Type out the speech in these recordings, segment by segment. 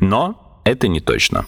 Но это не точно.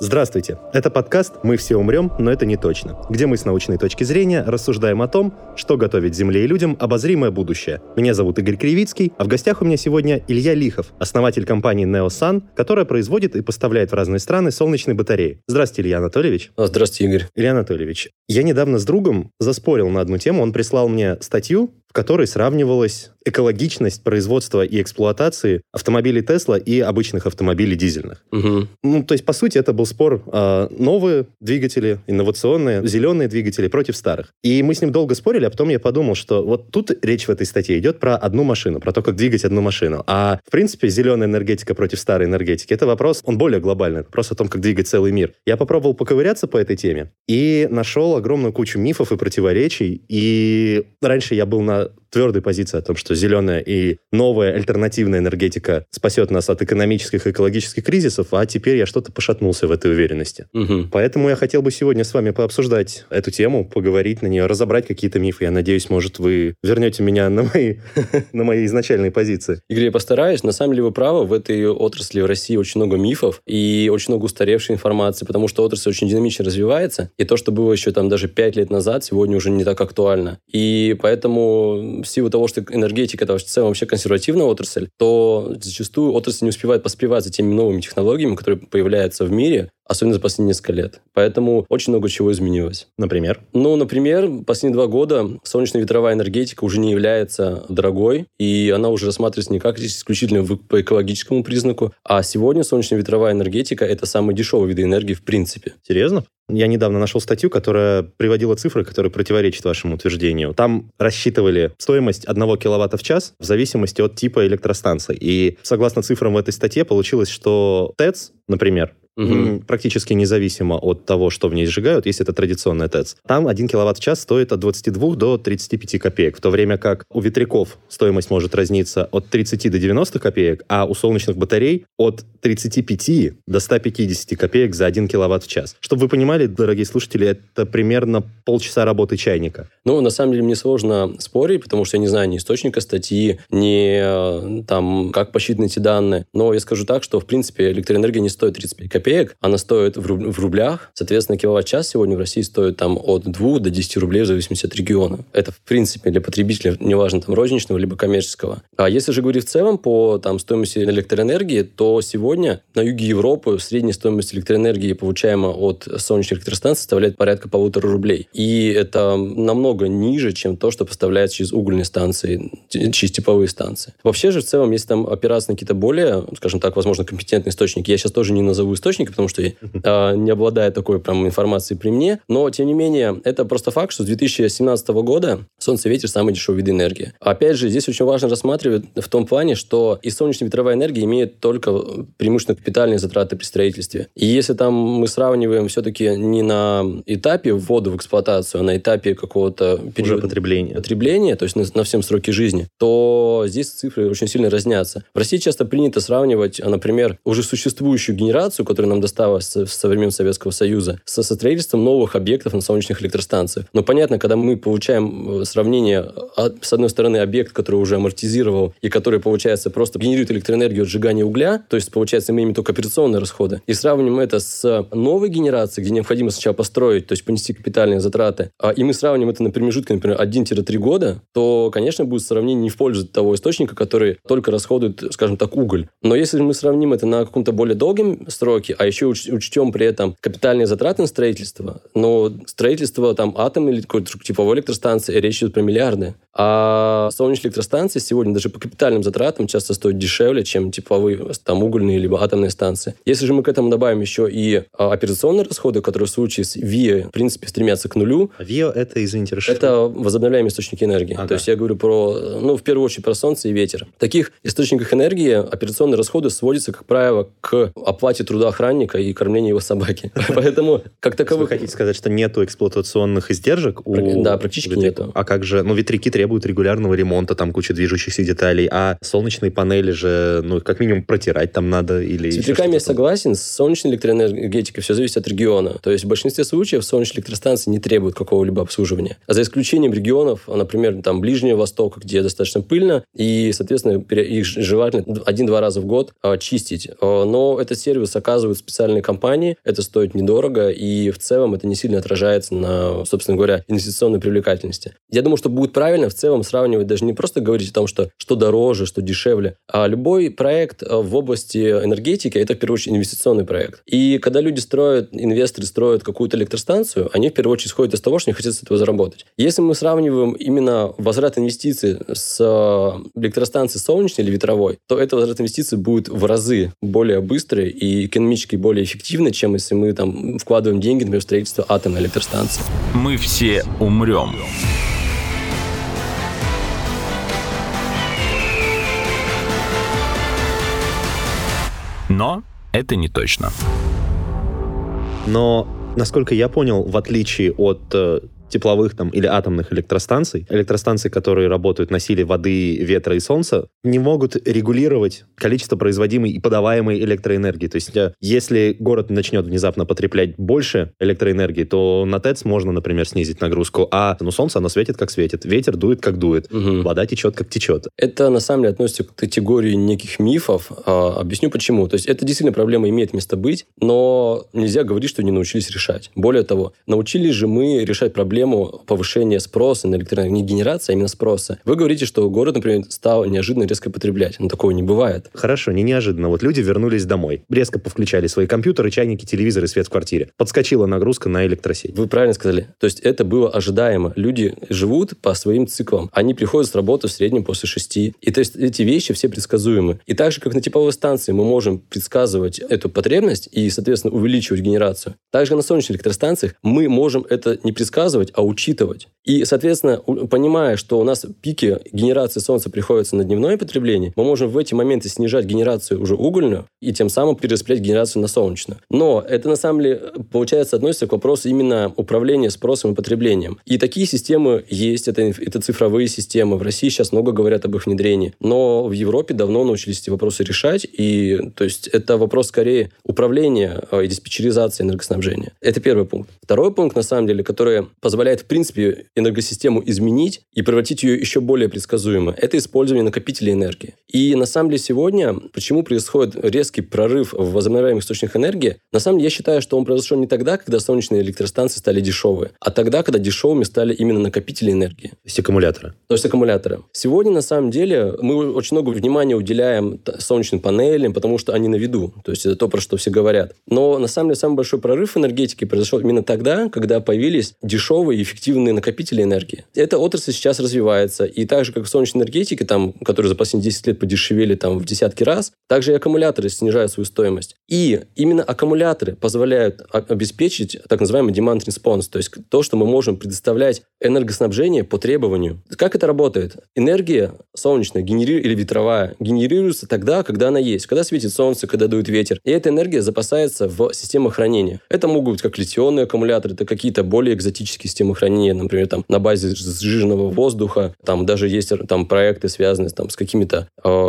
Здравствуйте. Это подкаст «Мы все умрем, но это не точно», где мы с научной точки зрения рассуждаем о том, что готовит Земле и людям обозримое будущее. Меня зовут Игорь Кривицкий, а в гостях у меня сегодня Илья Лихов, основатель компании NeoSun, которая производит и поставляет в разные страны солнечные батареи. Здравствуйте, Илья Анатольевич. Здравствуйте, Игорь. Илья Анатольевич, я недавно с другом заспорил на одну тему, он прислал мне статью, в которой сравнивалась экологичность производства и эксплуатации автомобилей Tesla и обычных автомобилей дизельных. Угу. То есть, по сути, это был спор новые двигатели, инновационные, зеленые двигатели против старых. И мы с ним долго спорили, а потом я подумал, что вот тут речь в этой статье идет про одну машину, про то, как двигать одну машину. А, в принципе, зеленая энергетика против старой энергетики — это вопрос, он более глобальный, это вопрос о том, как двигать целый мир. Я попробовал поковыряться по этой теме и нашел огромную кучу мифов и противоречий. И раньше я был на твердой позиции о том, что зеленая и новая альтернативная энергетика спасет нас от экономических и экологических кризисов, а теперь я что-то пошатнулся в этой уверенности. Угу. Поэтому я хотел бы сегодня с вами пообсуждать эту тему, поговорить на нее, разобрать какие-то мифы. Я надеюсь, может, вы вернете меня на мои изначальные позиции. Игорь, я постараюсь. На самом деле вы правы, в этой отрасли в России очень много мифов и очень много устаревшей информации, потому что отрасль очень динамично развивается, и то, что было еще там даже 5 лет назад, сегодня уже не так актуально. И поэтому в силу того, что энергетика — это в целом вообще консервативная отрасль, то зачастую отрасль не успевает поспевать за теми новыми технологиями, которые появляются в мире, особенно за последние несколько лет. Поэтому очень много чего изменилось. Например? Например, последние 2 года солнечно-ветровая энергетика уже не является дорогой, и она уже рассматривается не как исключительно по экологическому признаку, а сегодня солнечно-ветровая энергетика — это самые дешевые виды энергии в принципе. Серьезно? Я недавно нашел статью, которая приводила цифры, которые противоречат вашему утверждению. Там рассчитывали стоимость 1 киловатта в час в зависимости от типа электростанции. И согласно цифрам в этой статье получилось, что ТЭЦ, например, угу. практически независимо от того, что в ней сжигают, если это традиционная ТЭЦ. Там 1 киловатт в час стоит от 22 до 35 копеек, в то время как у ветряков стоимость может разниться от 30 до 90 копеек, а у солнечных батарей от 35 до 150 копеек за 1 киловатт в час. Чтобы вы понимали, дорогие слушатели, это примерно полчаса работы чайника. На самом деле мне сложно спорить, потому что я не знаю ни источника статьи, ни там, как посчитаны эти данные. Но я скажу так, что в принципе электроэнергия не стоит 35 копеек, она стоит в рублях. Соответственно, киловатт-час сегодня в России стоит там от 2 до 10 рублей в зависимости от региона. Это, в принципе, для потребителя, неважно, там, розничного либо коммерческого. А если же говорить в целом по там, стоимости электроэнергии, то сегодня на юге Европы средняя стоимость электроэнергии, получаемая от солнечных электростанций, составляет порядка 1,5 рублей. И это намного ниже, чем то, что поставляется через угольные станции, через тепловые станции. Вообще же, в целом, если там опираться на какие-то более, скажем так, возможно, компетентные источники, я сейчас тоже не назову источник, потому что не обладает такой прям информацией при мне. Но, тем не менее, это просто факт, что с 2017 года солнце и ветер самые дешевые виды энергии. Опять же, здесь очень важно рассматривать в том плане, что и солнечно-ветровая энергия имеет только преимущественно капитальные затраты при строительстве. И если там мы сравниваем все-таки не на этапе ввода в эксплуатацию, а на этапе какого-то периода потребления, то есть на всем сроке жизни, то здесь цифры очень сильно разнятся. В России часто принято сравнивать, например, уже существующую генерацию, которая нам досталось со времен Советского Союза, со строительством новых объектов на солнечных электростанциях. Но понятно, когда мы получаем сравнение, с одной стороны, объект, который уже амортизировал, и который, получается, просто генерирует электроэнергию от сжигания угля, то есть, получается, мы имеем только операционные расходы, и сравним это с новой генерацией, где необходимо сначала построить, то есть понести капитальные затраты, и мы сравним это на промежутке, например, 1-3 года, то, конечно, будет сравнение не в пользу того источника, который только расходует, скажем так, уголь. Но если мы сравним это на каком-то более долгом сроке, а еще учтем при этом капитальные затраты на строительство, но строительство там атомной или какой-то типовой электростанции, речь идет про миллиарды. А солнечные электростанции сегодня даже по капитальным затратам часто стоят дешевле, чем тепловые, там, угольные либо атомные станции. Если же мы к этому добавим еще и операционные расходы, которые в случае с ВИА, в принципе, стремятся к нулю. ВИА – это, извините, расширение. Это возобновляемые источники энергии. Ага. То есть я говорю про, ну, в первую очередь, про солнце и ветер. В таких источниках энергии операционные расходы сводятся, как правило, к оплате труда охранника и кормлению его собаки. Поэтому, как таковых... Вы хотите сказать, что нету эксплуатационных издержек? Да, практически нету. А как же? Ну, ветряки требуют регулярного ремонта, там куча движущихся деталей, а солнечные панели же, ну, как минимум протирать там надо или... С ветряками я согласен, с солнечной электроэнергетикой все зависит от региона. То есть в большинстве случаев солнечные электростанции не требуют какого-либо обслуживания. А за исключением регионов, например, там Ближнего Востока, где достаточно пыльно, и, соответственно, их желательно 1-2 раза в год чистить. Но этот сервис оказывают специальные компании, это стоит недорого, и в целом это не сильно отражается на, собственно говоря, инвестиционной привлекательности. Я думаю, что будет правильно в целом сравнивать, даже не просто говорить о том, что дороже, что дешевле, а любой проект в области энергетики – это, в первую очередь, инвестиционный проект. И когда люди строят, инвесторы строят какую-то электростанцию, они, в первую очередь, исходят из того, что они хотят с этого заработать. Если мы сравниваем именно возврат инвестиций с электростанции солнечной или ветровой, то этот возврат инвестиций будет в разы более быстрый и экономически более эффективный, чем если мы там вкладываем деньги, например, в строительство атомной электростанции. Мы все умрем. Но это не точно. Но, насколько я понял, в отличие от тепловых там или атомных электростанций, электростанции, которые работают на силе воды, ветра и солнца, не могут регулировать количество производимой и подаваемой электроэнергии. То есть, если город начнет внезапно потреблять больше электроэнергии, то на ТЭЦ можно, например, снизить нагрузку, а солнце, оно светит, как светит, ветер дует, как дует, вода течет, как течет. Это, на самом деле, относится к категории неких мифов. Объясню, почему. То есть, это действительно проблема имеет место быть, но нельзя говорить, что не научились решать. Более того, научились же мы решать проблему повышения спроса на электроэнергию, не генерации, а именно спроса. Вы говорите, что город, например, стал неожиданно резко потреблять. Но такого не бывает. Хорошо, не неожиданно. Вот люди вернулись домой, резко повключали свои компьютеры, чайники, телевизоры, свет в квартире. Подскочила нагрузка на электросеть. Вы правильно сказали. То есть это было ожидаемо. Люди живут по своим циклам. Они приходят с работы в среднем после 6. И то есть эти вещи все предсказуемы. И так же, как на тепловой станции мы можем предсказывать эту потребность и, соответственно, увеличивать генерацию, также на солнечных электростанциях мы можем это не предсказывать, а учитывать. И, соответственно, понимая, что у нас пики генерации солнца приходятся на дневное потребление, мы можем в эти моменты снижать генерацию уже угольную и тем самым перераспределять генерацию на солнечную. Но это, на самом деле, получается, относится к вопросу именно управления спросом и потреблением. И такие системы есть, это цифровые системы. В России сейчас много говорят об их внедрении. Но в Европе давно научились эти вопросы решать. И, то есть, это вопрос, скорее, управления и диспетчеризации энергоснабжения. Это первый пункт. Второй пункт, на самом деле, который позволяет, в принципе, энергосистему изменить и превратить ее еще более предсказуемо. Это использование накопителей энергии. И, на самом деле, сегодня, почему происходит резкий прорыв в возобновляемых источниках энергии, на самом деле, я считаю, что он произошел не тогда, когда солнечные электростанции стали дешевые, а тогда, когда дешевыми стали именно накопители энергии. То есть аккумуляторы. Сегодня, на самом деле, мы очень много внимания уделяем солнечным панелям, потому что они на виду. То есть это то, про что все говорят. Но, на самом деле, самый большой прорыв энергетики произошел именно тогда, когда появились дешевые и эффективные накопители энергии. Эта отрасль сейчас развивается. И так же, как в солнечной энергетике, там, которые за последние 10 лет подешевели там, в десятки раз, также и аккумуляторы снижают свою стоимость. И именно аккумуляторы позволяют обеспечить так называемый demand response, то есть то, что мы можем предоставлять энергоснабжение по требованию. Как это работает? Энергия солнечная или ветровая генерируется тогда, когда она есть, когда светит солнце, когда дует ветер. И эта энергия запасается в системах хранения. Это могут быть как литионные аккумуляторы, это какие-то более экзотические системы хранения, например, там, на базе сжиженного воздуха, там даже есть там, проекты, связанные там, с какими-то,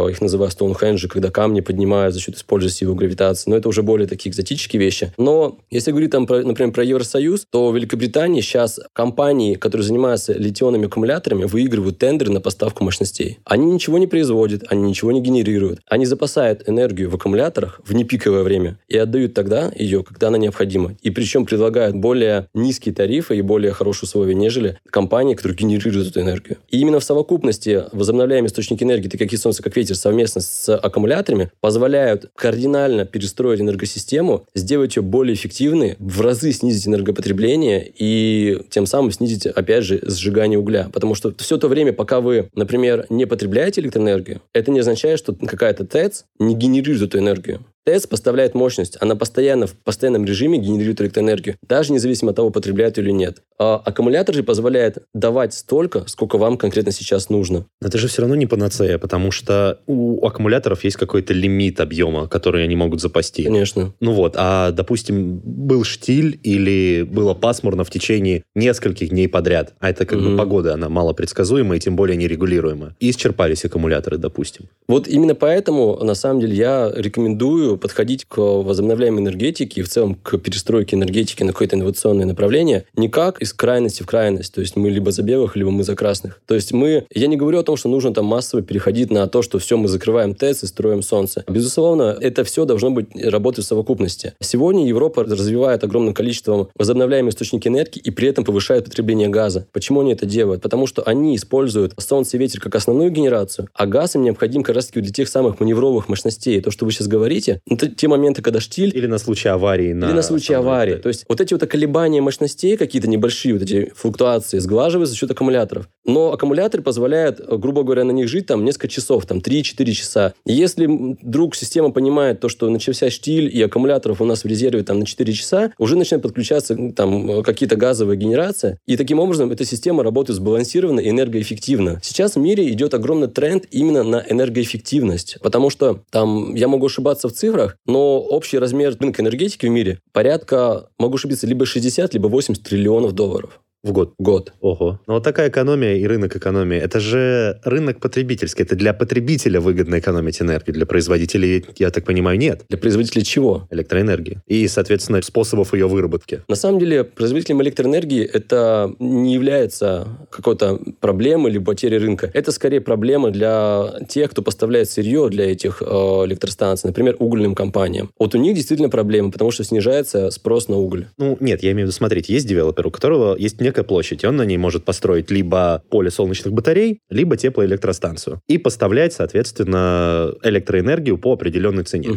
их называют Стоунхенджи, когда камни поднимают за счет использования силы гравитации, но это уже более такие экзотические вещи. Но если говорить, там, например, про Евросоюз, то в Великобритании сейчас компании, которые занимаются литионными аккумуляторами, выигрывают тендеры на поставку мощностей. Они ничего не производят, они ничего не генерируют, они запасают энергию в аккумуляторах в непиковое время и отдают тогда ее, когда она необходима. И причем предлагают более низкие тарифы и более более хорошие условия, нежели компании, которые генерируют эту энергию. И именно в совокупности возобновляемые источники энергии, такие как солнце, как ветер, совместно с аккумуляторами, позволяют кардинально перестроить энергосистему, сделать ее более эффективной, в разы снизить энергопотребление и тем самым снизить, опять же, сжигание угля. Потому что все то время, пока вы, например, не потребляете электроэнергию, это не означает, что какая-то ТЭЦ не генерирует эту энергию. ТЭЦ поставляет мощность, она постоянно в постоянном режиме генерирует электроэнергию, даже независимо от того, потребляет или нет. А аккумулятор же позволяет давать столько, сколько вам конкретно сейчас нужно. Но это же все равно не панацея, потому что у аккумуляторов есть какой-то лимит объема, который они могут запасти. Конечно. Ну вот, а, допустим, был штиль или было пасмурно в течение нескольких дней подряд, а это как бы погода, она малопредсказуемая и тем более нерегулируемая. И исчерпались аккумуляторы, допустим. Вот именно поэтому, на самом деле, я рекомендую подходить к возобновляемой энергетике и в целом к перестройке энергетики на какое-то инновационное направление не как из крайности в крайность. То есть мы либо за белых, либо мы за красных. То есть мы... Я не говорю о том, что нужно там массово переходить на то, что все, мы закрываем ТЭЦ и строим солнце. Безусловно, это все должно быть работать в совокупности. Сегодня Европа развивает огромным количеством возобновляемые источники энергии и при этом повышает потребление газа. Почему они это делают? Потому что они используют солнце и ветер как основную генерацию, а газ им необходим как раз-таки для тех самых маневровых мощностей. То, что вы сейчас говорите, это те моменты, когда штиль... Или на случай аварии. Или на случай аварии. То есть вот эти вот колебания мощностей, какие-то небольшие вот эти флуктуации сглаживаются за счет аккумуляторов. Но аккумуляторы позволяют, грубо говоря, на них жить там несколько часов, там 3-4 часа. И если вдруг система понимает то, что начался штиль и аккумуляторов у нас в резерве там на 4 часа, уже начинают подключаться там какие-то газовые генерации. И таким образом эта система работает сбалансированно и энергоэффективно. Сейчас в мире идет огромный тренд именно на энергоэффективность. Потому что там, я могу ошибаться в цифрах, но общий размер рынка энергетики в мире порядка, могу ошибиться, либо 60, либо 80 триллионов долларов. В год. Год. Ого. Но вот такая экономия и рынок экономии, это же рынок потребительский. Это для потребителя выгодно экономить энергию. Для производителей, я так понимаю, нет. Для производителей чего? Электроэнергии. И, соответственно, способов ее выработки. На самом деле, производителям электроэнергии это не является какой-то проблемой или потерей рынка. Это скорее проблема для тех, кто поставляет сырье для этих электростанций, например, угольным компаниям. Вот у них действительно проблема, потому что снижается спрос на уголь. Ну, нет, я имею в виду, смотрите, есть девелопер, у которого есть площадь, и он на ней может построить либо поле солнечных батарей, либо теплоэлектростанцию. И поставлять, соответственно, электроэнергию по определенной цене.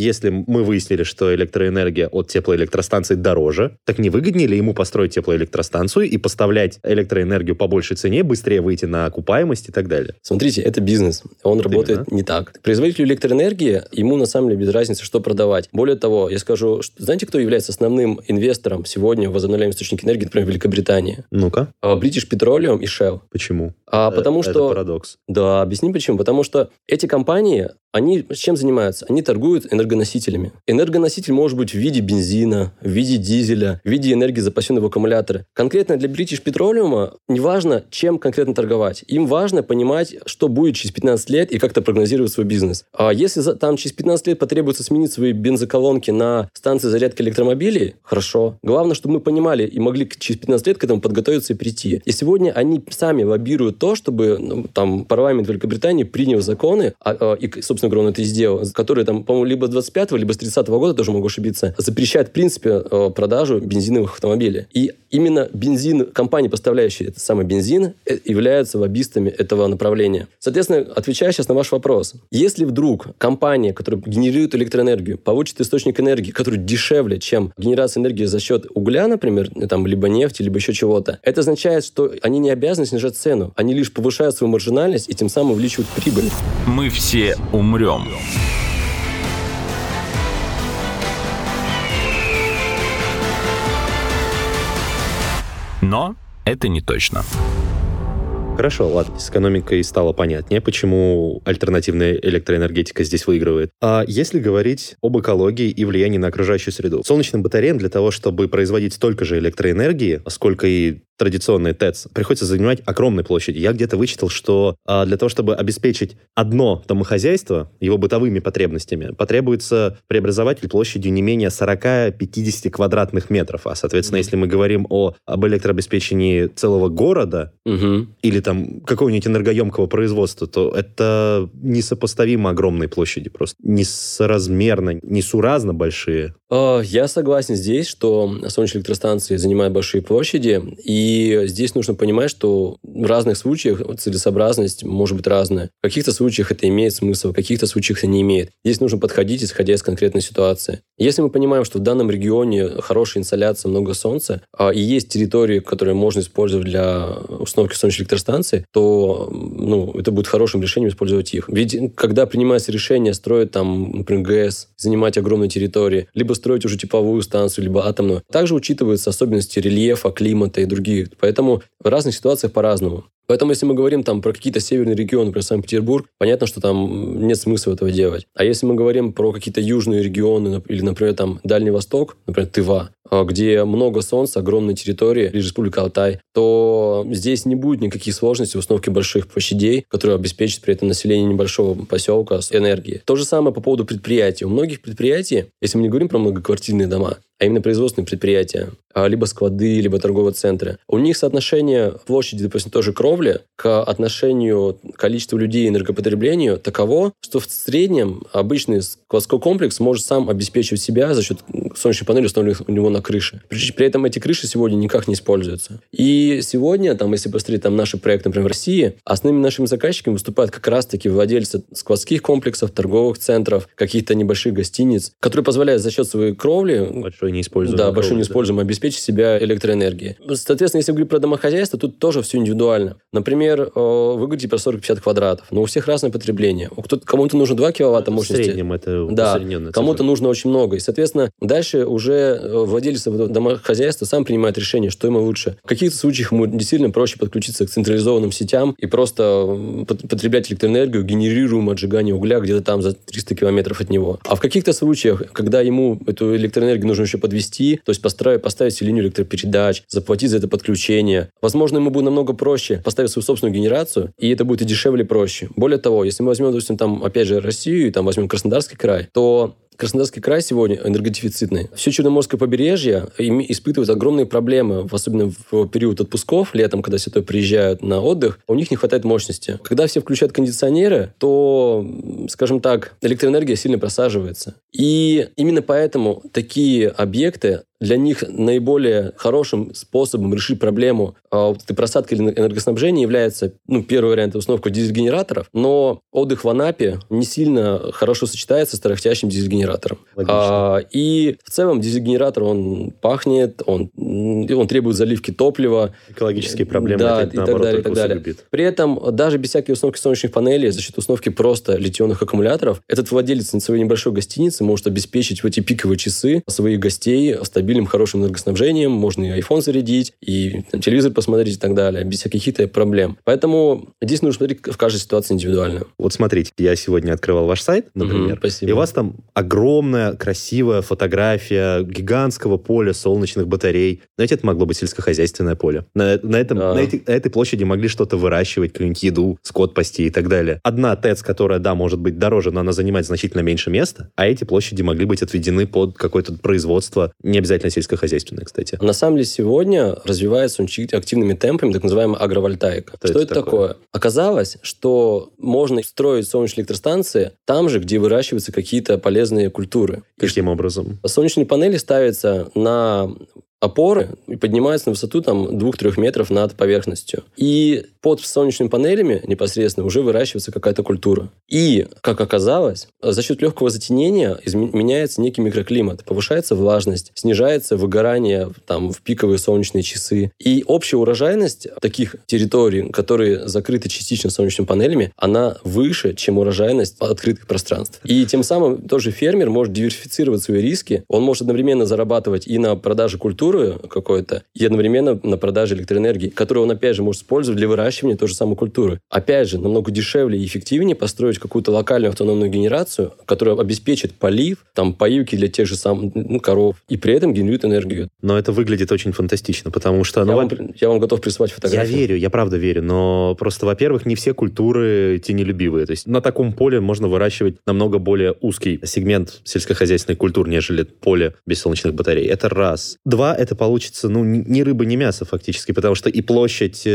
Если мы выяснили, что электроэнергия от теплоэлектростанции дороже, так не выгоднее ли ему построить теплоэлектростанцию и поставлять электроэнергию по большей цене, быстрее выйти на окупаемость и так далее? Смотрите, это бизнес. Он вот работает именно не так. Производителю электроэнергии, ему на самом деле без разницы, что продавать. Более того, я скажу, что, знаете, кто является основным инвестором сегодня в возобновляемые источники энергии, например, Великобритании. Ну-ка. British Petroleum и Shell. Почему? Потому что... Это парадокс. Да, объясни почему. Потому что эти компании, они чем занимаются? Они торгуют энергоносителями. Энергоноситель может быть в виде бензина, в виде дизеля, в виде энергии, запасенной в аккумуляторы. Конкретно для British Petroleum неважно, чем конкретно торговать. Им важно понимать, что будет через 15 лет и как-то прогнозировать свой бизнес. А если там через 15 лет потребуется сменить свои бензоколонки на станции зарядки электромобилей, хорошо. Главное, чтобы мы понимали и могли через 15 лет к этому подготовиться и прийти. И сегодня они сами лоббируют то, чтобы там парламент Великобритании принял законы, и, собственно говоря, он это и сделал, которые там, по-моему, либо с 25-го, либо с 30-го года, тоже могу ошибиться, запрещают, в принципе, продажу бензиновых автомобилей. И именно бензин, компании, поставляющие этот самый бензин, являются лоббистами этого направления. Соответственно, отвечаю сейчас на ваш вопрос. Если вдруг компания, которая генерирует электроэнергию, получит источник энергии, который дешевле, чем генерация энергии за счет угля, например, там, либо нефти, либо еще чего-то. Это означает, что они не обязаны снижать цену. Они лишь повышают свою маржинальность и тем самым увеличивают прибыль. Мы все умрем. Но это не точно. Хорошо, ладно, с экономикой стало понятнее, почему альтернативная электроэнергетика здесь выигрывает. А если говорить об экологии и влиянии на окружающую среду? Солнечным батареям для того, чтобы производить столько же электроэнергии, сколько и традиционные ТЭЦ, приходится занимать огромные площади. Я где-то вычитал, что для того, чтобы обеспечить одно домохозяйство его бытовыми потребностями, потребуется преобразователь площадью не менее 40-50 квадратных метров. А, соответственно, если мы говорим об электрообеспечении целого города или там какого-нибудь энергоемкого производства, то это несопоставимо огромные площади просто. Несоразмерно, несуразно большие. Я согласен здесь, что солнечные электростанции занимают большие площади, и здесь нужно понимать, что в разных случаях целесообразность может быть разная. В каких-то случаях это имеет смысл, в каких-то случаях это не имеет. Здесь нужно подходить, исходя из конкретной ситуации. Если мы понимаем, что в данном регионе хорошая инсоляция, много солнца, и есть территории, которые можно использовать для установки солнечных электростанций, то это будет хорошим решением использовать их. Ведь когда принимается решение строить, например, ГЭС, занимать огромные территории, либо строить уже тепловую станцию, либо атомную, также учитываются особенности рельефа, климата и другие. Поэтому в разных ситуациях по-разному. Поэтому, если мы говорим про какие-то северные регионы, например, Санкт-Петербург, понятно, что там нет смысла этого делать. А если мы говорим про какие-то южные регионы или, например, Дальний Восток, например, Тыва, где много солнца, огромные территории, или Республика Алтай, то здесь не будет никаких сложностей в установке больших площадей, которые обеспечат при этом население небольшого поселка с энергией. То же самое по поводу предприятий. У многих предприятий, если мы не говорим про многоквартирные дома, а именно производственные предприятия, либо склады, либо торговые центры, у них соотношение площади, допустим, тоже кровли к отношению количества людей и энергопотреблению таково, что в среднем обычный складской комплекс может сам обеспечивать себя за счет солнечной панели, установленных у него на крыше. При этом эти крыши сегодня никак не используются. И сегодня, если посмотреть наши проекты, например, в России, основными нашими заказчиками выступают как раз-таки владельцы складских комплексов, торговых центров, каких-то небольших гостиниц, которые позволяют за счет своей кровли... Большую неиспользуемую, обеспечить себя электроэнергией. Соответственно, если говорить про домохозяйство, тут тоже все индивидуально. Например, вы говорите про 40-50 квадратов, но у всех разное потребление. Кому-то нужно 2 киловатта мощности. В среднем это усредненная цифра. Кому-то нужно очень много. И, соответственно, дальше уже владелец домохозяйства сам принимает решение, что ему лучше. В каких-то случаях ему действительно проще подключиться к централизованным сетям и просто потреблять электроэнергию, генерируемую от сжигания угля где-то там за 300 километров от него. А в каких-то случаях, когда ему эту электроэнергию нужно еще подвести, то есть поставить линию электропередач, заплатить за это подключение. Возможно, ему будет намного проще поставить свою собственную генерацию, и это будет и дешевле, и проще. Более того, если мы возьмем, допустим, опять же, Россию, и возьмем Краснодарский край, то Краснодарский край сегодня энергодефицитный. Все Черноморское побережье испытывает огромные проблемы, особенно в период отпусков, летом, когда все приезжают на отдых, у них не хватает мощности. Когда все включают кондиционеры, то, скажем так, электроэнергия сильно просаживается. И именно поэтому такие объекты, для них наиболее хорошим способом решить проблему этой просадки энергоснабжения является, первый вариант, установка дизель-генераторов, но отдых в Анапе не сильно хорошо сочетается с тарахтящим дизель-генератором. И в целом дизель-генератор, он пахнет, он требует заливки топлива. Экологические проблемы. Да, это, и так далее. При этом даже без всякой установки солнечных панелей, за счет установки просто литионных аккумуляторов, этот владелец своей небольшой гостиницы может обеспечить в эти пиковые часы своих гостей стабильно хорошим энергоснабжением, можно и iPhone зарядить, и телевизор посмотреть и так далее, без каких-то проблем. Поэтому здесь нужно смотреть в каждой ситуации индивидуально. Вот смотрите, я сегодня открывал ваш сайт, например, и у вас там огромная красивая фотография гигантского поля солнечных батарей. Знаете, это могло быть сельскохозяйственное поле. На этой площади могли что-то выращивать, какую-нибудь еду, скот пасти и так далее. Одна ТЭЦ, которая, может быть дороже, но она занимает значительно меньше места, а эти площади могли быть отведены под какое-то производство, не обязательно сельскохозяйственное, кстати. На самом деле сегодня развивается он активными темпами, так называемая агровольтаика. Что это такое? Оказалось, что можно строить солнечные электростанции там же, где выращиваются какие-то полезные культуры. Каким образом? Солнечные панели ставятся на опоры и поднимаются на высоту 2-3 метров над поверхностью. И под солнечными панелями непосредственно уже выращивается какая-то культура. И, как оказалось, за счет легкого затенения меняется некий микроклимат, повышается влажность, снижается выгорание в пиковые солнечные часы. И общая урожайность таких территорий, которые закрыты частично солнечными панелями, она выше, чем урожайность открытых пространств. И тем самым тоже фермер может диверсифицировать свои риски. Он может одновременно зарабатывать и на продаже культуры, культуры какой-то и одновременно на продаже электроэнергии, которую он, опять же, может использовать для выращивания той же самой культуры. Опять же, намного дешевле и эффективнее построить какую-то локальную автономную генерацию, которая обеспечит полив, там, поилки для тех же самых коров, и при этом генерирует энергию. Но это выглядит очень фантастично, потому что... Я вам готов присылать фотографии. Я верю, я правда верю, но просто, во-первых, не все культуры тенелюбивые. То есть на таком поле можно выращивать намного более узкий сегмент сельскохозяйственных культур, нежели поле без солнечных батарей. Это раз. Два, это получится, ни рыба, ни мясо фактически, потому что и площадь,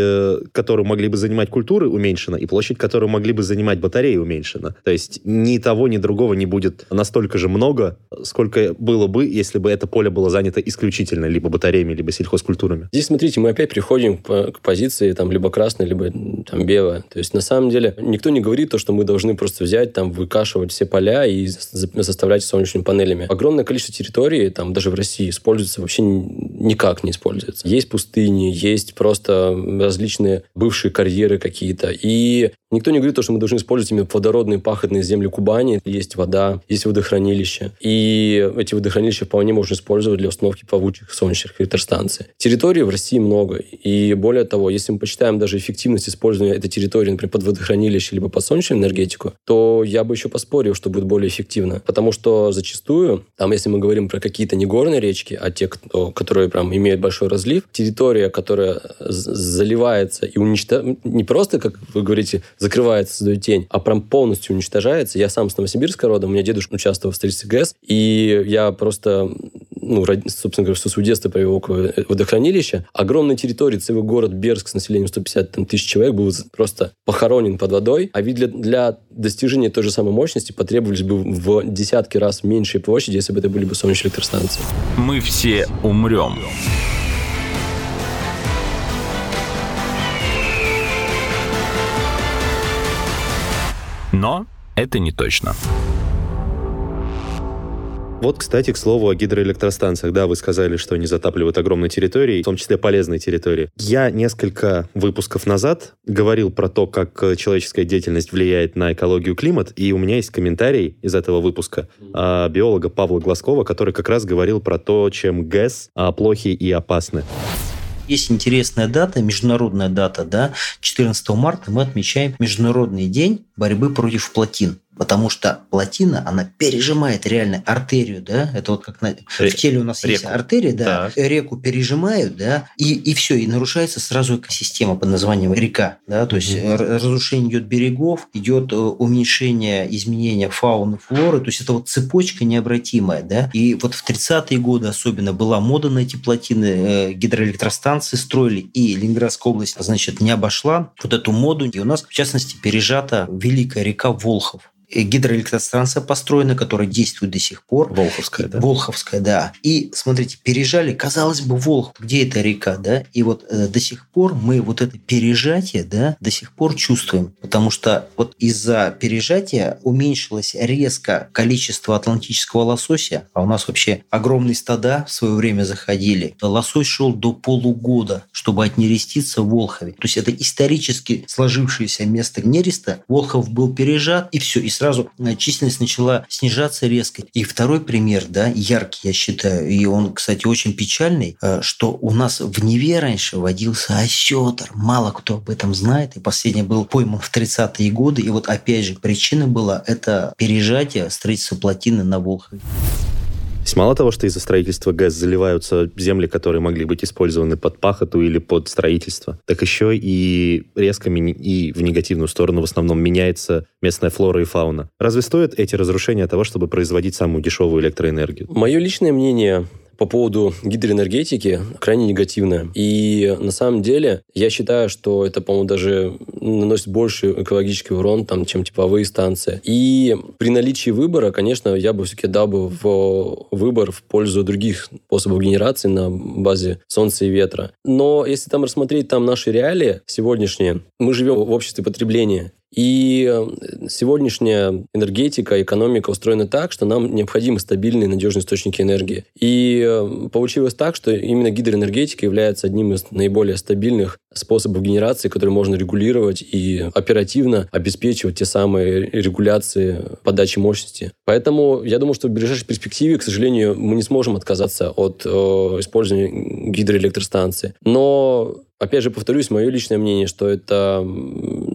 которую могли бы занимать культуры, уменьшена, и площадь, которую могли бы занимать батареи, уменьшена. То есть ни того, ни другого не будет настолько же много, сколько было бы, если бы это поле было занято исключительно либо батареями, либо сельхозкультурами. Здесь, смотрите, мы опять приходим к позиции там либо красной, либо там белой. То есть на самом деле никто не говорит то, что мы должны просто взять, там, выкашивать все поля и заставлять солнечными панелями. Огромное количество территорий, там, даже в России, используется вообще никак не используется. Есть пустыни, есть просто различные бывшие карьеры какие-то. И никто не говорит то, что мы должны использовать именно водородные пахотные земли Кубани. Есть вода, есть водохранилища. И эти водохранилища вполне можно использовать для установки плавучих солнечных электростанций. Территорий в России много. И более того, если мы посчитаем даже эффективность использования этой территории, например, под водохранилище либо под солнечную энергетику, то я бы еще поспорил, что будет более эффективно. Потому что зачастую, там, если мы говорим про какие-то не горные речки, а те, которые прям имеют большой разлив, территория, которая заливается и уничтожается, не просто, как вы говорите, закрывается, создает тень, а прям полностью уничтожается. Я сам с Новосибирска родом, у меня дедушка участвовал в строительстве ГЭС, и я просто, собственно говоря, все свое детство провел около водохранилища. Огромные территории, целый город Берск с населением 150 тысяч человек был просто похоронен под водой, а ведь для достижения той же самой мощности потребовались бы в десятки раз меньшие площади, если бы это были бы солнечные электростанции. Мы все умрем. Но это не точно. Вот, кстати, к слову о гидроэлектростанциях. Да, вы сказали, что они затапливают огромные территории, в том числе полезные территории. Я несколько выпусков назад говорил про то, как человеческая деятельность влияет на экологию и климат, и у меня есть комментарий из этого выпуска биолога Павла Глазкова, который как раз говорил про то, чем ГЭС плохи и опасны. Есть интересная дата, международная дата, да, 14 марта мы отмечаем Международный день борьбы против плотин. Потому что плотина, она пережимает реально артерию, да, это вот как в теле у нас есть артерия, да, реку пережимают, да, и все, и нарушается сразу экосистема под названием река, да, то есть разрушение идет берегов, идет уменьшение, изменение фауны, флоры, то есть это вот цепочка необратимая, да, и вот в 30-е годы особенно была мода на эти плотины, гидроэлектростанции строили, и Ленинградская область, значит, не обошла вот эту моду, и у нас, в частности, пережата великая река Волхов. Гидроэлектростанция построена, которая действует до сих пор. Волховская, да? Волховская, да. И, смотрите, пережали, казалось бы, Волхов, где эта река, да? И вот до сих пор мы вот это пережатие, да, до сих пор чувствуем. Потому что вот из-за пережатия уменьшилось резко количество атлантического лосося. А у нас вообще огромные стада в свое время заходили. Лосось шел до полугода, чтобы отнереститься в Волхове. То есть это исторически сложившееся место нереста. Волхов был пережат, и все, и сразу численность начала снижаться резко. И второй пример, да, яркий, я считаю, и он, кстати, очень печальный, что у нас в Неве раньше водился осетр. Мало кто об этом знает. И последний был пойман в 30-е годы. И вот опять же причина была это пережатие строительства плотины на Волхове. Мало того, что из-за строительства ГЭС заливаются земли, которые могли быть использованы под пахоту или под строительство, так еще и резко и в негативную сторону в основном меняется местная флора и фауна. Разве стоят эти разрушения того, чтобы производить самую дешевую электроэнергию? Мое личное мнение по поводу гидроэнергетики крайне негативная. И на самом деле я считаю, что это, по-моему, даже наносит больше экологический урон, там, чем тепловые станции. И при наличии выбора, конечно, я бы все-таки дал бы выбор в пользу других способов генерации на базе солнца и ветра. Но если там рассмотреть там наши реалии сегодняшние, мы живем в обществе потребления. И сегодняшняя энергетика, экономика устроена так, что нам необходимы стабильные, надежные источники энергии. И получилось так, что именно гидроэнергетика является одним из наиболее стабильных способов генерации, которые можно регулировать и оперативно обеспечивать те самые регуляции подачи мощности. Поэтому я думаю, что в ближайшей перспективе, к сожалению, мы не сможем отказаться от использования гидроэлектростанции. Но, опять же, повторюсь, мое личное мнение, что это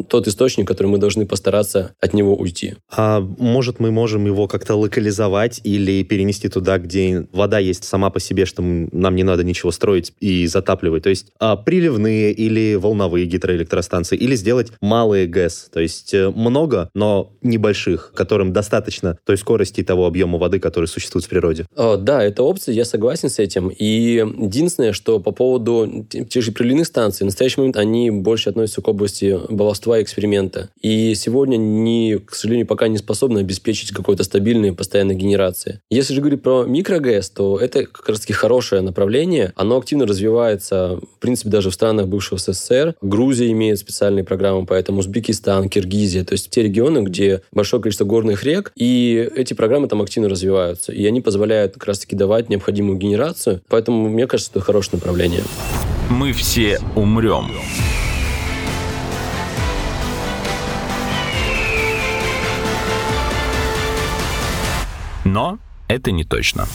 тот источник, который мы должны постараться от него уйти. А может, мы можем его как-то локализовать или перенести туда, где вода есть сама по себе, что нам не надо ничего строить и затапливать? То есть приливные или волновые гидроэлектростанции, или сделать малые ГЭС, то есть много, но небольших, которым достаточно той скорости и того объема воды, который существует в природе. Да, это опция, я согласен с этим. И единственное, что по поводу тех же приливных станций, в настоящий момент они больше относятся к области баловства и эксперимента. И сегодня, к сожалению, пока не способны обеспечить какой-то стабильной постоянной генерации. Если же говорить про микро-ГЭС, то это как раз-таки хорошее направление. Оно активно развивается, в принципе, даже в странах бывшего СССР. Грузия имеет специальные программы, поэтому Узбекистан, Киргизия, то есть те регионы, где большое количество горных рек, и эти программы там активно развиваются. И они позволяют как раз-таки давать необходимую генерацию. Поэтому, мне кажется, это хорошее направление. Мы все умрем. Но это не точно.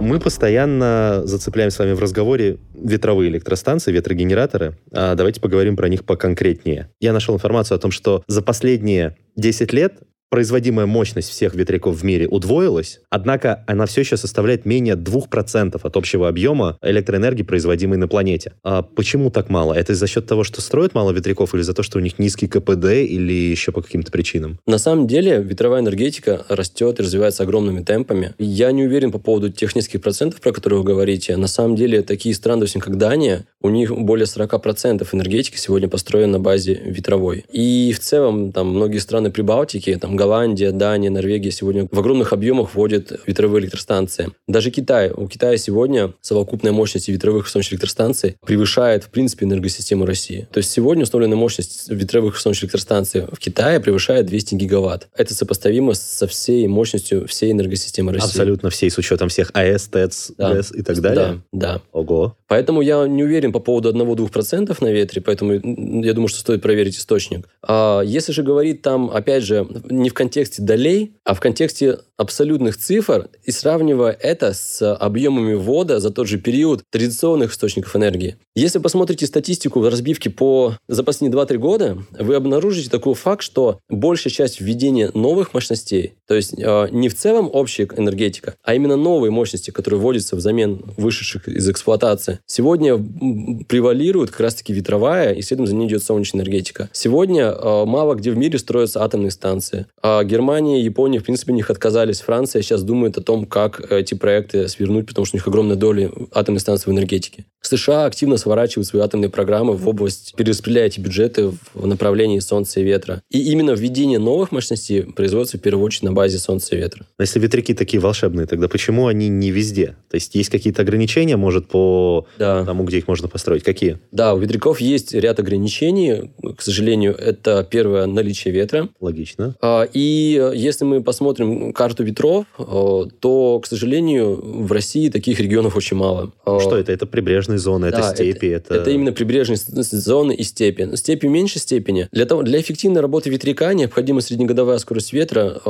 Мы постоянно зацепляем с вами в разговоре ветровые электростанции, ветрогенераторы. Давайте поговорим про них поконкретнее. Я нашел информацию о том, что за последние 10 лет производимая мощность всех ветряков в мире удвоилась, однако она все еще составляет менее 2% от общего объема электроэнергии, производимой на планете. А почему так мало? Это из-за счет того, что строят мало ветряков, или за то, что у них низкий КПД, или еще по каким-то причинам? На самом деле ветровая энергетика растет и развивается огромными темпами. Я не уверен по поводу тех низких процентов, про которые вы говорите. На самом деле такие страны, допустим, как Дания, у них более 40% энергетики сегодня построена на базе ветровой. И в целом там многие страны Прибалтики, там Голландия, Дания, Норвегия сегодня в огромных объемах вводят ветровые электростанции. Даже Китай. У Китая сегодня совокупная мощность ветровых солнечных электростанций превышает, в принципе, энергосистему России. То есть сегодня установленная мощность ветровых солнечных электростанций в Китае превышает 200 гигаватт. Это сопоставимо со всей мощностью всей энергосистемы России. Абсолютно всей, с учетом всех АЭС, ТЭЦ, ГЭС и так далее? Да. Ого. Поэтому я не уверен по поводу 1-2% на ветре, поэтому я думаю, что стоит проверить источник. А если же говорить там, опять же, не в контексте долей, а в контексте абсолютных цифр, и сравнивая это с объемами ввода за тот же период традиционных источников энергии. Если посмотрите статистику в разбивке за последние 2-3 года, вы обнаружите такой факт, что большая часть введения новых мощностей, то есть не в целом общая энергетика, а именно новые мощности, которые вводятся взамен вышедших из эксплуатации, сегодня превалирует как раз-таки ветровая, и следом за ней идет солнечная энергетика. Сегодня мало где в мире строятся атомные станции. А Германия и Япония, в принципе, от них отказались. Франция сейчас думает о том, как эти проекты свернуть, потому что у них огромная доля атомной станции в энергетике. США активно сворачивают свои атомные программы в область, перераспределяя эти бюджеты в направлении солнца и ветра. И именно введение новых мощностей производится в первую очередь на базе солнца и ветра. Но если ветряки такие волшебные, тогда почему они не везде? То есть какие-то ограничения, может, по тому, где их можно построить? Какие? Да, у ветряков есть ряд ограничений. К сожалению, это первое — наличие ветра. Логично. И если мы посмотрим карту ветров, то, к сожалению, в России таких регионов очень мало. Что это? Это прибрежные зоны, это степи? Это именно прибрежные зоны и степи. Степи в меньшей степени. Для эффективной работы ветряка необходима среднегодовая скорость ветра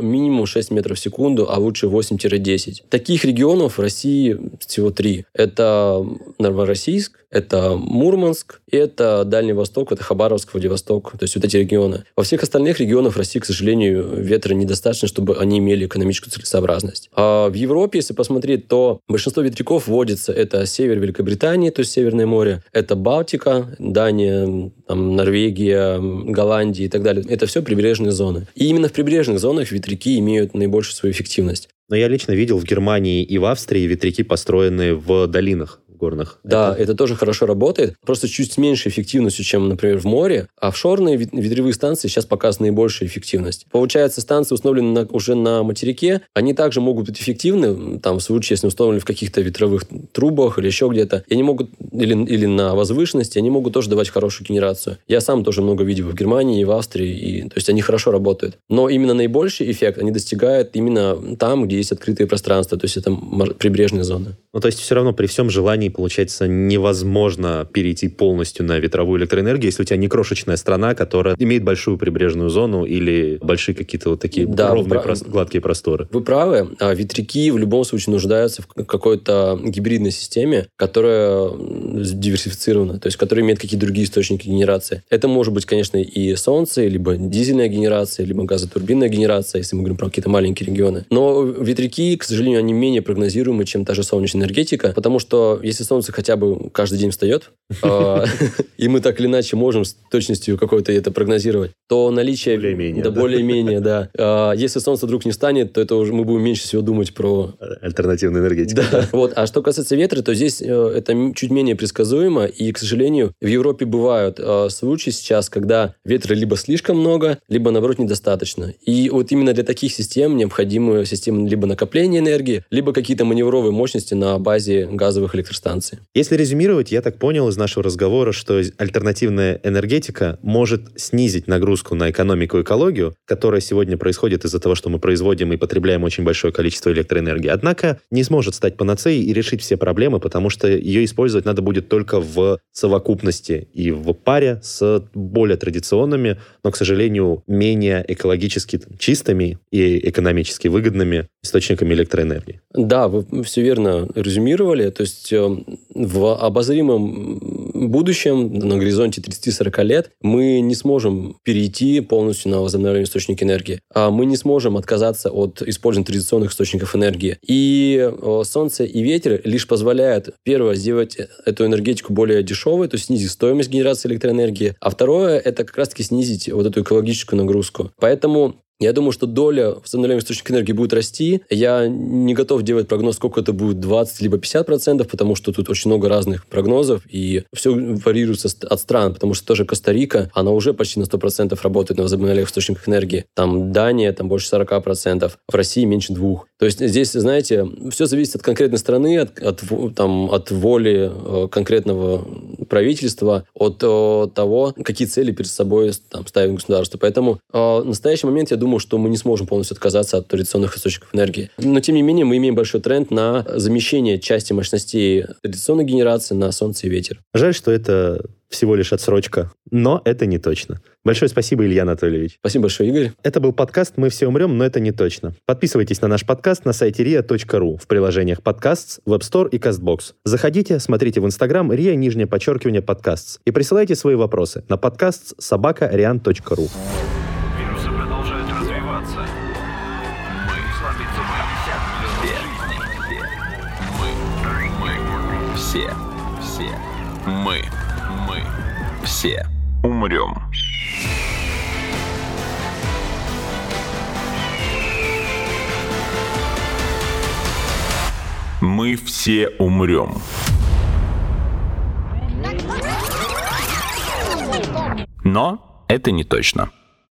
минимум 6 метров в секунду, а лучше 8-10. Таких регионов в России всего 3. Это Новороссийск, это Мурманск, и это Дальний Восток, это Хабаровск, Владивосток, то есть эти регионы. Во всех остальных регионах России, к сожалению, ветра недостаточно, чтобы они имели экономическую целесообразность. А в Европе, если посмотреть, то большинство ветряков вводится. Это север Великобритании, то есть Северное море, это Балтика, Дания, там, Норвегия, Голландия и так далее. Это все прибрежные зоны. И именно в прибрежных зонах ветряки имеют наибольшую свою эффективность. Но я лично видел в Германии и в Австрии ветряки, построенные в долинах, горных. Да, это тоже хорошо работает. Просто чуть с меньшей эффективностью, чем, например, в море. А офшорные ветряные станции сейчас показывают наибольшую эффективность. Получается, станции установлены уже на материке. Они также могут быть эффективны, там, в случае, если установлены в каких-то ветровых трубах или еще где-то. И они могут, или на возвышенности, они могут тоже давать хорошую генерацию. Я сам тоже много видел в Германии и в Австрии. То есть они хорошо работают. Но именно наибольший эффект они достигают именно там, где есть открытые пространства. То есть это прибрежные зоны. Ну, то есть все равно при всем желании, получается, невозможно перейти полностью на ветровую электроэнергию, если у тебя не крошечная страна, которая имеет большую прибрежную зону или большие какие-то вот такие ровные, гладкие просторы. Вы правы. Ветряки в любом случае нуждаются в какой-то гибридной системе, которая диверсифицирована, то есть которая имеет какие-то другие источники генерации. Это может быть, конечно, и солнце, либо дизельная генерация, либо газотурбинная генерация, если мы говорим про какие-то маленькие регионы. Но ветряки, к сожалению, они менее прогнозируемы, чем та же солнечная энергетика, потому что если солнце хотя бы каждый день встает, и мы так или иначе можем с точностью какой-то это прогнозировать, то наличие... Более-менее, да. Если солнце вдруг не встанет, то это уже мы будем меньше всего думать про... Альтернативную энергетику. Вот. А что касается ветра, то здесь это чуть менее предсказуемо, и, к сожалению, в Европе бывают случаи сейчас, когда ветра либо слишком много, либо, наоборот, недостаточно. И вот именно для таких систем необходимы системы либо накопления энергии, либо какие-то маневровые мощности на базе газовых электростанций. Если резюмировать, я так понял из нашего разговора, что альтернативная энергетика может снизить нагрузку на экономику и экологию, которая сегодня происходит из-за того, что мы производим и потребляем очень большое количество электроэнергии. Однако не сможет стать панацеей и решить все проблемы, потому что ее использовать надо будет только в совокупности и в паре с более традиционными, но, к сожалению, менее экологически чистыми и экономически выгодными источниками электроэнергии. Да, вы все верно резюмировали. То есть в обозримом будущем, на горизонте 30-40 лет, мы не сможем перейти полностью на возобновляемые источники энергии. А мы не сможем отказаться от использования традиционных источников энергии. И солнце и ветер лишь позволяют, первое, сделать эту энергетику более дешевой, то есть снизить стоимость генерации электроэнергии. А второе, это как раз-таки снизить вот эту экологическую нагрузку. Поэтому я думаю, что доля возобновляемых источников энергии будет расти. Я не готов делать прогноз, сколько это будет, 20 либо 50%, потому что тут очень много разных прогнозов, и все варьируется от стран, потому что тоже Коста-Рика, она уже почти на 100% работает на возобновляемых источниках энергии. Там Дания, там больше 40%, в России меньше 2%. То есть здесь, знаете, все зависит от конкретной страны, от воли конкретного правительства, от того, какие цели перед собой ставит государство. Поэтому в настоящий момент я думаю, что мы не сможем полностью отказаться от традиционных источников энергии. Но, тем не менее, мы имеем большой тренд на замещение части мощностей традиционной генерации на солнце и ветер. Жаль, что это всего лишь отсрочка, но это не точно. Большое спасибо, Илья Анатольевич. Спасибо большое, Игорь. Это был подкаст «Мы все умрем, но это не точно». Подписывайтесь на наш подкаст на сайте ria.ru, в приложениях Podcasts, Web Store и CastBox. Заходите, смотрите в Instagram ria_podcasts и присылайте свои вопросы на podcasts@rian.ru. Все умрем. Мы все умрем. Но это не точно.